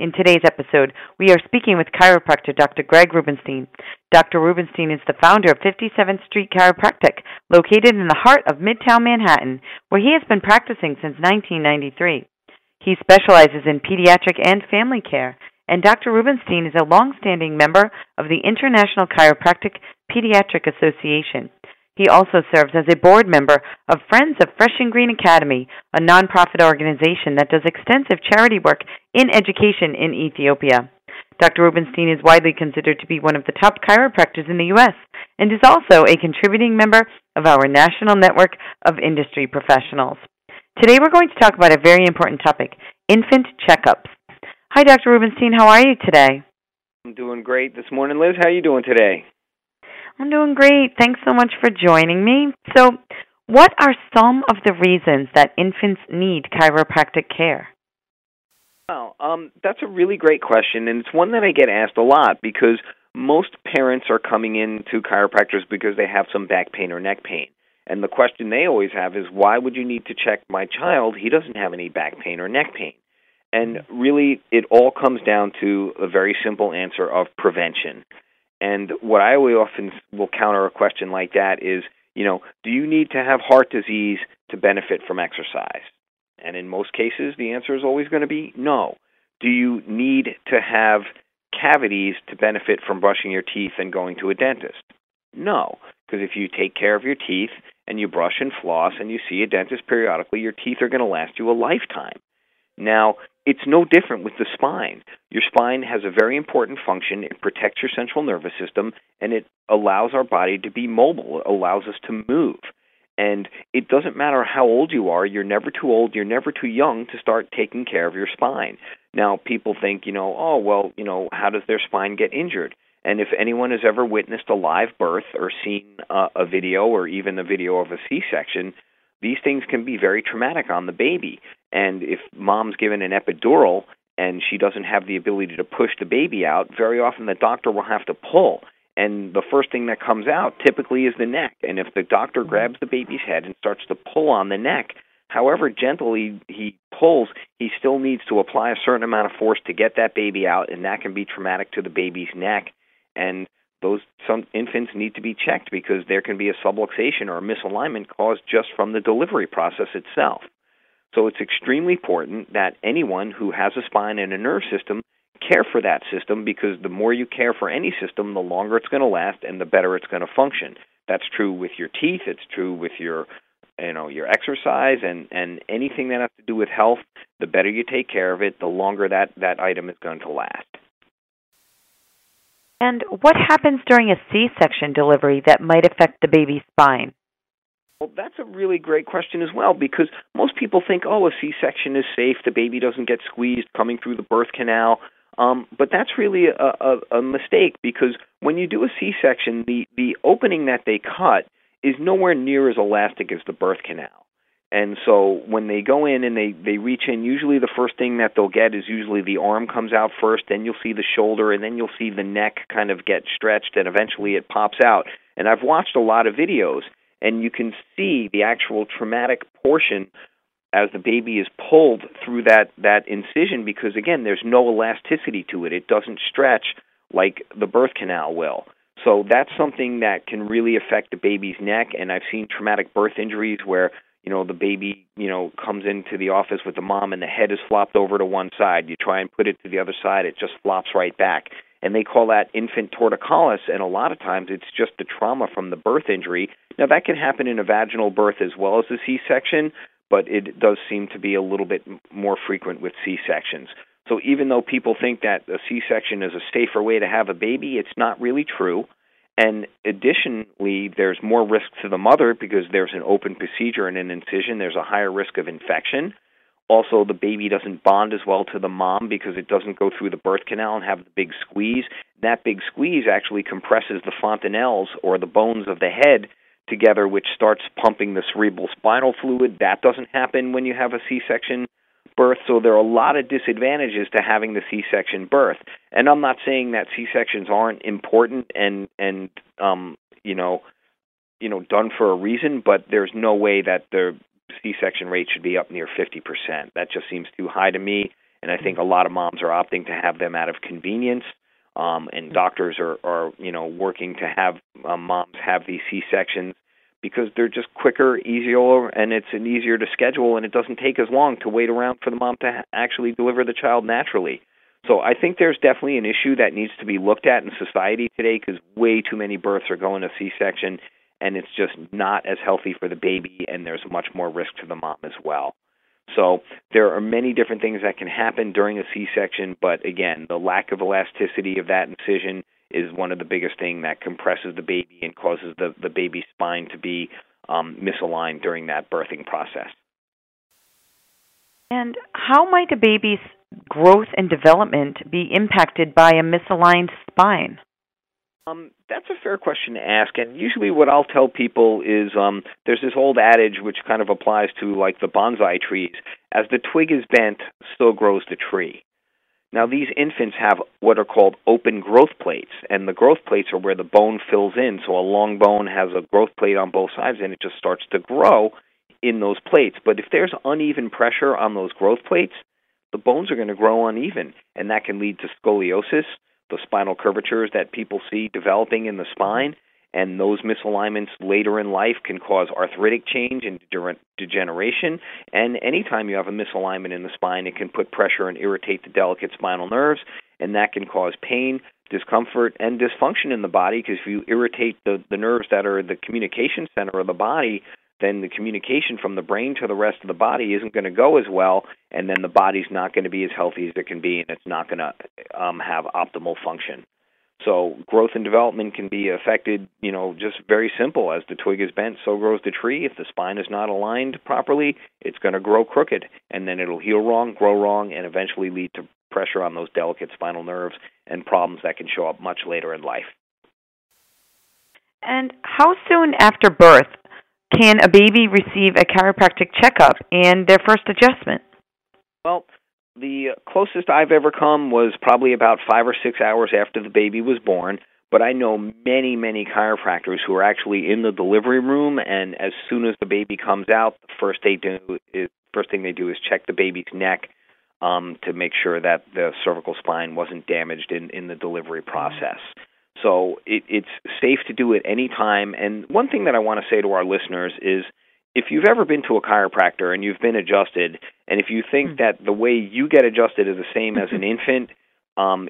In today's episode, we are speaking with chiropractor Dr. Greg Rubenstein. Dr. Rubenstein is the founder of 57th Street Chiropractic, located in the heart of Midtown Manhattan, where he has been practicing since 1993. He specializes in pediatric and family care, and Dr. Rubenstein is a long-standing member of the International Chiropractic Pediatric Association. He also serves as a board member of Friends of Fresh and Green Academy, a nonprofit organization that does extensive charity work in education in Ethiopia. Dr. Rubenstein is widely considered to be one of the top chiropractors in the U.S. and is also a contributing member of our national network of industry professionals. Today we're going to talk about a very important topic, infant checkups. Hi, Dr. Rubenstein. How are you today? I'm doing great this morning, Liz. How are you doing today? I'm doing great. Thanks so much for joining me. So, what are some of the reasons that infants need chiropractic care? Well, that's a really great question, and it's one that I get asked a lot because most parents are coming in to chiropractors because they have some back pain or neck pain. And the question they always have is, why would you need to check my child? He doesn't have any back pain or neck pain. And really, it all comes down to a very simple answer of prevention. And what I often will counter a question like that is, you know, do you need to have heart disease to benefit from exercise? And in most cases, the answer is always going to be no. Do you need to have cavities to benefit from brushing your teeth and going to a dentist? No, because if you take care of your teeth and you brush and floss and you see a dentist periodically, your teeth are going to last you a lifetime. Now, it's no different with the spine. Your spine has a very important function. It protects your central nervous system, and it allows our body to be mobile. It allows us to move. And it doesn't matter how old you are. You're never too old. You're never too young to start taking care of your spine. Now, people think, how does their spine get injured? And if anyone has ever witnessed a live birth or seen a video or even a video of a C-section, these things can be very traumatic on the baby. And if mom's given an epidural and she doesn't have the ability to push the baby out, very often the doctor will have to pull. And the first thing that comes out typically is the neck. And if the doctor grabs the baby's head and starts to pull on the neck, however gently he pulls, he still needs to apply a certain amount of force to get that baby out, and that can be traumatic to the baby's neck. And some infants need to be checked because there can be a subluxation or a misalignment caused just from the delivery process itself. So it's extremely important that anyone who has a spine and a nerve system care for that system, because the more you care for any system, the longer it's going to last and the better it's going to function. That's true with your teeth. It's true with your exercise and anything that has to do with health. The better you take care of it, the longer that item is going to last. And what happens during a C-section delivery that might affect the baby's spine? Well, that's a really great question as well, because most people think, a C-section is safe, the baby doesn't get squeezed coming through the birth canal. But that's really a mistake, because when you do a C-section, the opening that they cut is nowhere near as elastic as the birth canal. And so when they go in and they reach in, usually the first thing that they'll get is usually the arm comes out first, then you'll see the shoulder, and then you'll see the neck kind of get stretched, and eventually it pops out. And I've watched a lot of videos, and you can see the actual traumatic portion as the baby is pulled through that incision, because, again, there's no elasticity to it. It doesn't stretch like the birth canal will. So that's something that can really affect the baby's neck, and I've seen traumatic birth injuries where the baby, comes into the office with the mom and the head is flopped over to one side. You try and put it to the other side, it just flops right back. And they call that infant torticollis, and a lot of times it's just the trauma from the birth injury. Now, that can happen in a vaginal birth as well as a C-section, but it does seem to be a little bit more frequent with C-sections. So even though people think that a C-section is a safer way to have a baby, it's not really true. And additionally, there's more risk to the mother because there's an open procedure and an incision. There's a higher risk of infection. Also, the baby doesn't bond as well to the mom because it doesn't go through the birth canal and have the big squeeze. That big squeeze actually compresses the fontanelles or the bones of the head together, which starts pumping the cerebral spinal fluid. That doesn't happen when you have a C-section birth, so there are a lot of disadvantages to having the C-section birth. And I'm not saying that C-sections aren't important and done for a reason, but there's no way that the C-section rate should be up near 50%. That just seems too high to me, and I think a lot of moms are opting to have them out of convenience. And doctors are working to have moms have these C-sections because they're just quicker, easier, and it's an easier to schedule, and it doesn't take as long to wait around for the mom to actually deliver the child naturally. So I think there's definitely an issue that needs to be looked at in society today because way too many births are going to C-section, and it's just not as healthy for the baby, and there's much more risk to the mom as well. So there are many different things that can happen during a C-section, but again, the lack of elasticity of that incision is one of the biggest things that compresses the baby and causes the baby's spine to be misaligned during that birthing process. And how might a baby's growth and development be impacted by a misaligned spine? That's a fair question to ask, and usually what I'll tell people is there's this old adage which kind of applies to like the bonsai trees. As the twig is bent, so grows the tree. Now these infants have what are called open growth plates, and the growth plates are where the bone fills in, so a long bone has a growth plate on both sides and it just starts to grow in those plates. But if there's uneven pressure on those growth plates, the bones are going to grow uneven, and that can lead to scoliosis, the spinal curvatures that people see developing in the spine, and those misalignments later in life can cause arthritic change and degeneration. And anytime you have a misalignment in the spine, it can put pressure and irritate the delicate spinal nerves, and that can cause pain, discomfort, and dysfunction in the body, because if you irritate the nerves that are the communication center of the body, then the communication from the brain to the rest of the body isn't going to go as well, and then the body's not going to be as healthy as it can be, and it's not going to have optimal function. So growth and development can be affected, just very simple. As the twig is bent, so grows the tree. If the spine is not aligned properly, it's going to grow crooked, and then it'll heal wrong, grow wrong, and eventually lead to pressure on those delicate spinal nerves and problems that can show up much later in life. And how soon after birth can a baby receive a chiropractic checkup and their first adjustment? Well, the closest I've ever come was probably about 5 or 6 hours after the baby was born, but I know many, many chiropractors who are actually in the delivery room, and as soon as the baby comes out, the first thing they do is check the baby's neck to make sure that the cervical spine wasn't damaged in the delivery process. So it's safe to do it any time. And one thing that I want to say to our listeners is if you've ever been to a chiropractor and you've been adjusted, and if you think that the way you get adjusted is the same as an infant,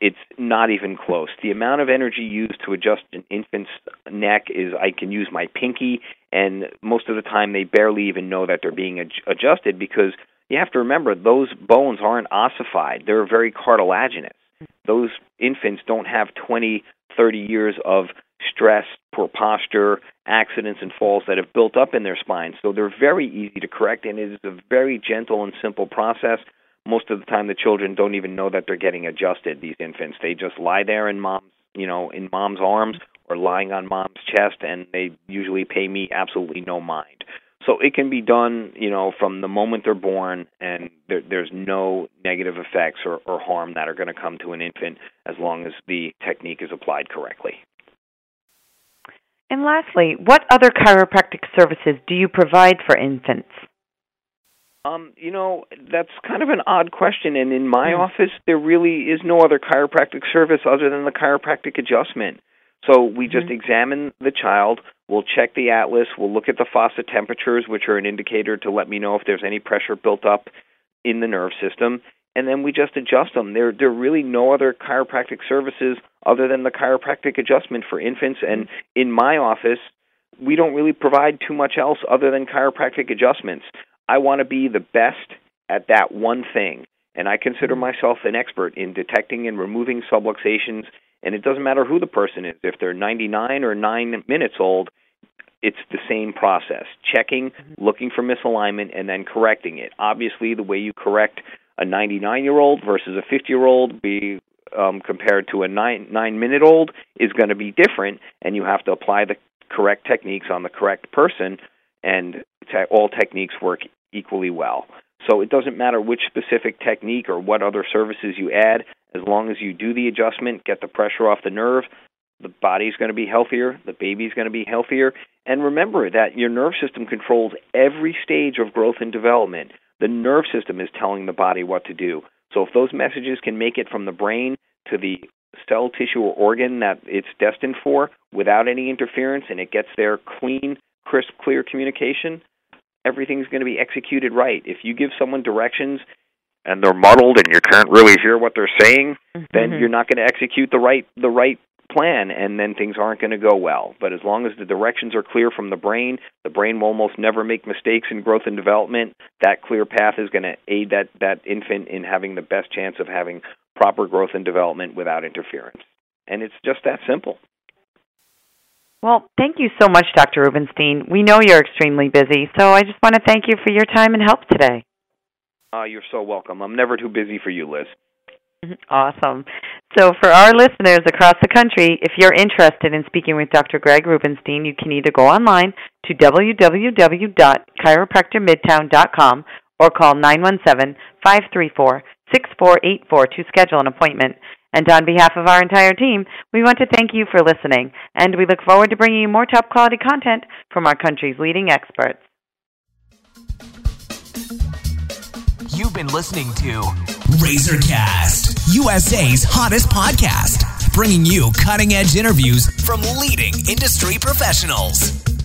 it's not even close. The amount of energy used to adjust an infant's neck is I can use my pinky, and most of the time they barely even know that they're being adjusted because you have to remember those bones aren't ossified. They're very cartilaginous. Those infants don't have 20-30 years of stress, poor posture, accidents, and falls that have built up in their spine. So they're very easy to correct, and it is a very gentle and simple process. Most of the time, the children don't even know that they're getting adjusted, these infants. They just lie there in mom's arms or lying on mom's chest, and they usually pay me absolutely no mind. So it can be done, from the moment they're born, and there's no negative effects or harm that are going to come to an infant as long as the technique is applied correctly. And lastly, what other chiropractic services do you provide for infants? That's kind of an odd question, and in my office, there really is no other chiropractic service other than the chiropractic adjustment. So we just examine the child, we'll check the atlas, we'll look at the fossa temperatures, which are an indicator to let me know if there's any pressure built up in the nerve system, and then we just adjust them. There are really no other chiropractic services other than the chiropractic adjustment for infants, and in my office, we don't really provide too much else other than chiropractic adjustments. I want to be the best at that one thing, and I consider myself an expert in detecting and removing subluxations. And it doesn't matter who the person is. If they're 99 or 9 minutes old, it's the same process. Checking, looking for misalignment, and then correcting it. Obviously, the way you correct a 99-year-old versus a 50-year-old be compared to a 9-minute-old is going to be different, and you have to apply the correct techniques on the correct person, and all techniques work equally well. So it doesn't matter which specific technique or what other services you add, as long as you do the adjustment, get the pressure off the nerve, the body's going to be healthier, the baby's going to be healthier. And remember that your nerve system controls every stage of growth and development. The nerve system is telling the body what to do. So if those messages can make it from the brain to the cell, tissue, or organ that it's destined for without any interference, and it gets there clean, crisp, clear communication, everything's going to be executed right. If you give someone directions and they're muddled and you can't really hear what they're saying, then you're not going to execute the right plan, and then things aren't going to go well. But as long as the directions are clear from the brain will almost never make mistakes in growth and development. That clear path is going to aid that infant in having the best chance of having proper growth and development without interference. And it's just that simple. Well, thank you so much, Dr. Rubenstein. We know you're extremely busy, so I just want to thank you for your time and help today. You're so welcome. I'm never too busy for you, Liz. Awesome. So for our listeners across the country, if you're interested in speaking with Dr. Greg Rubenstein, you can either go online to www.chiropractormidtown.com or call 917-534-6484 to schedule an appointment. And on behalf of our entire team, we want to thank you for listening, and we look forward to bringing you more top-quality content from our country's leading experts. You've been listening to RazorCast, USA's hottest podcast, bringing you cutting-edge interviews from leading industry professionals.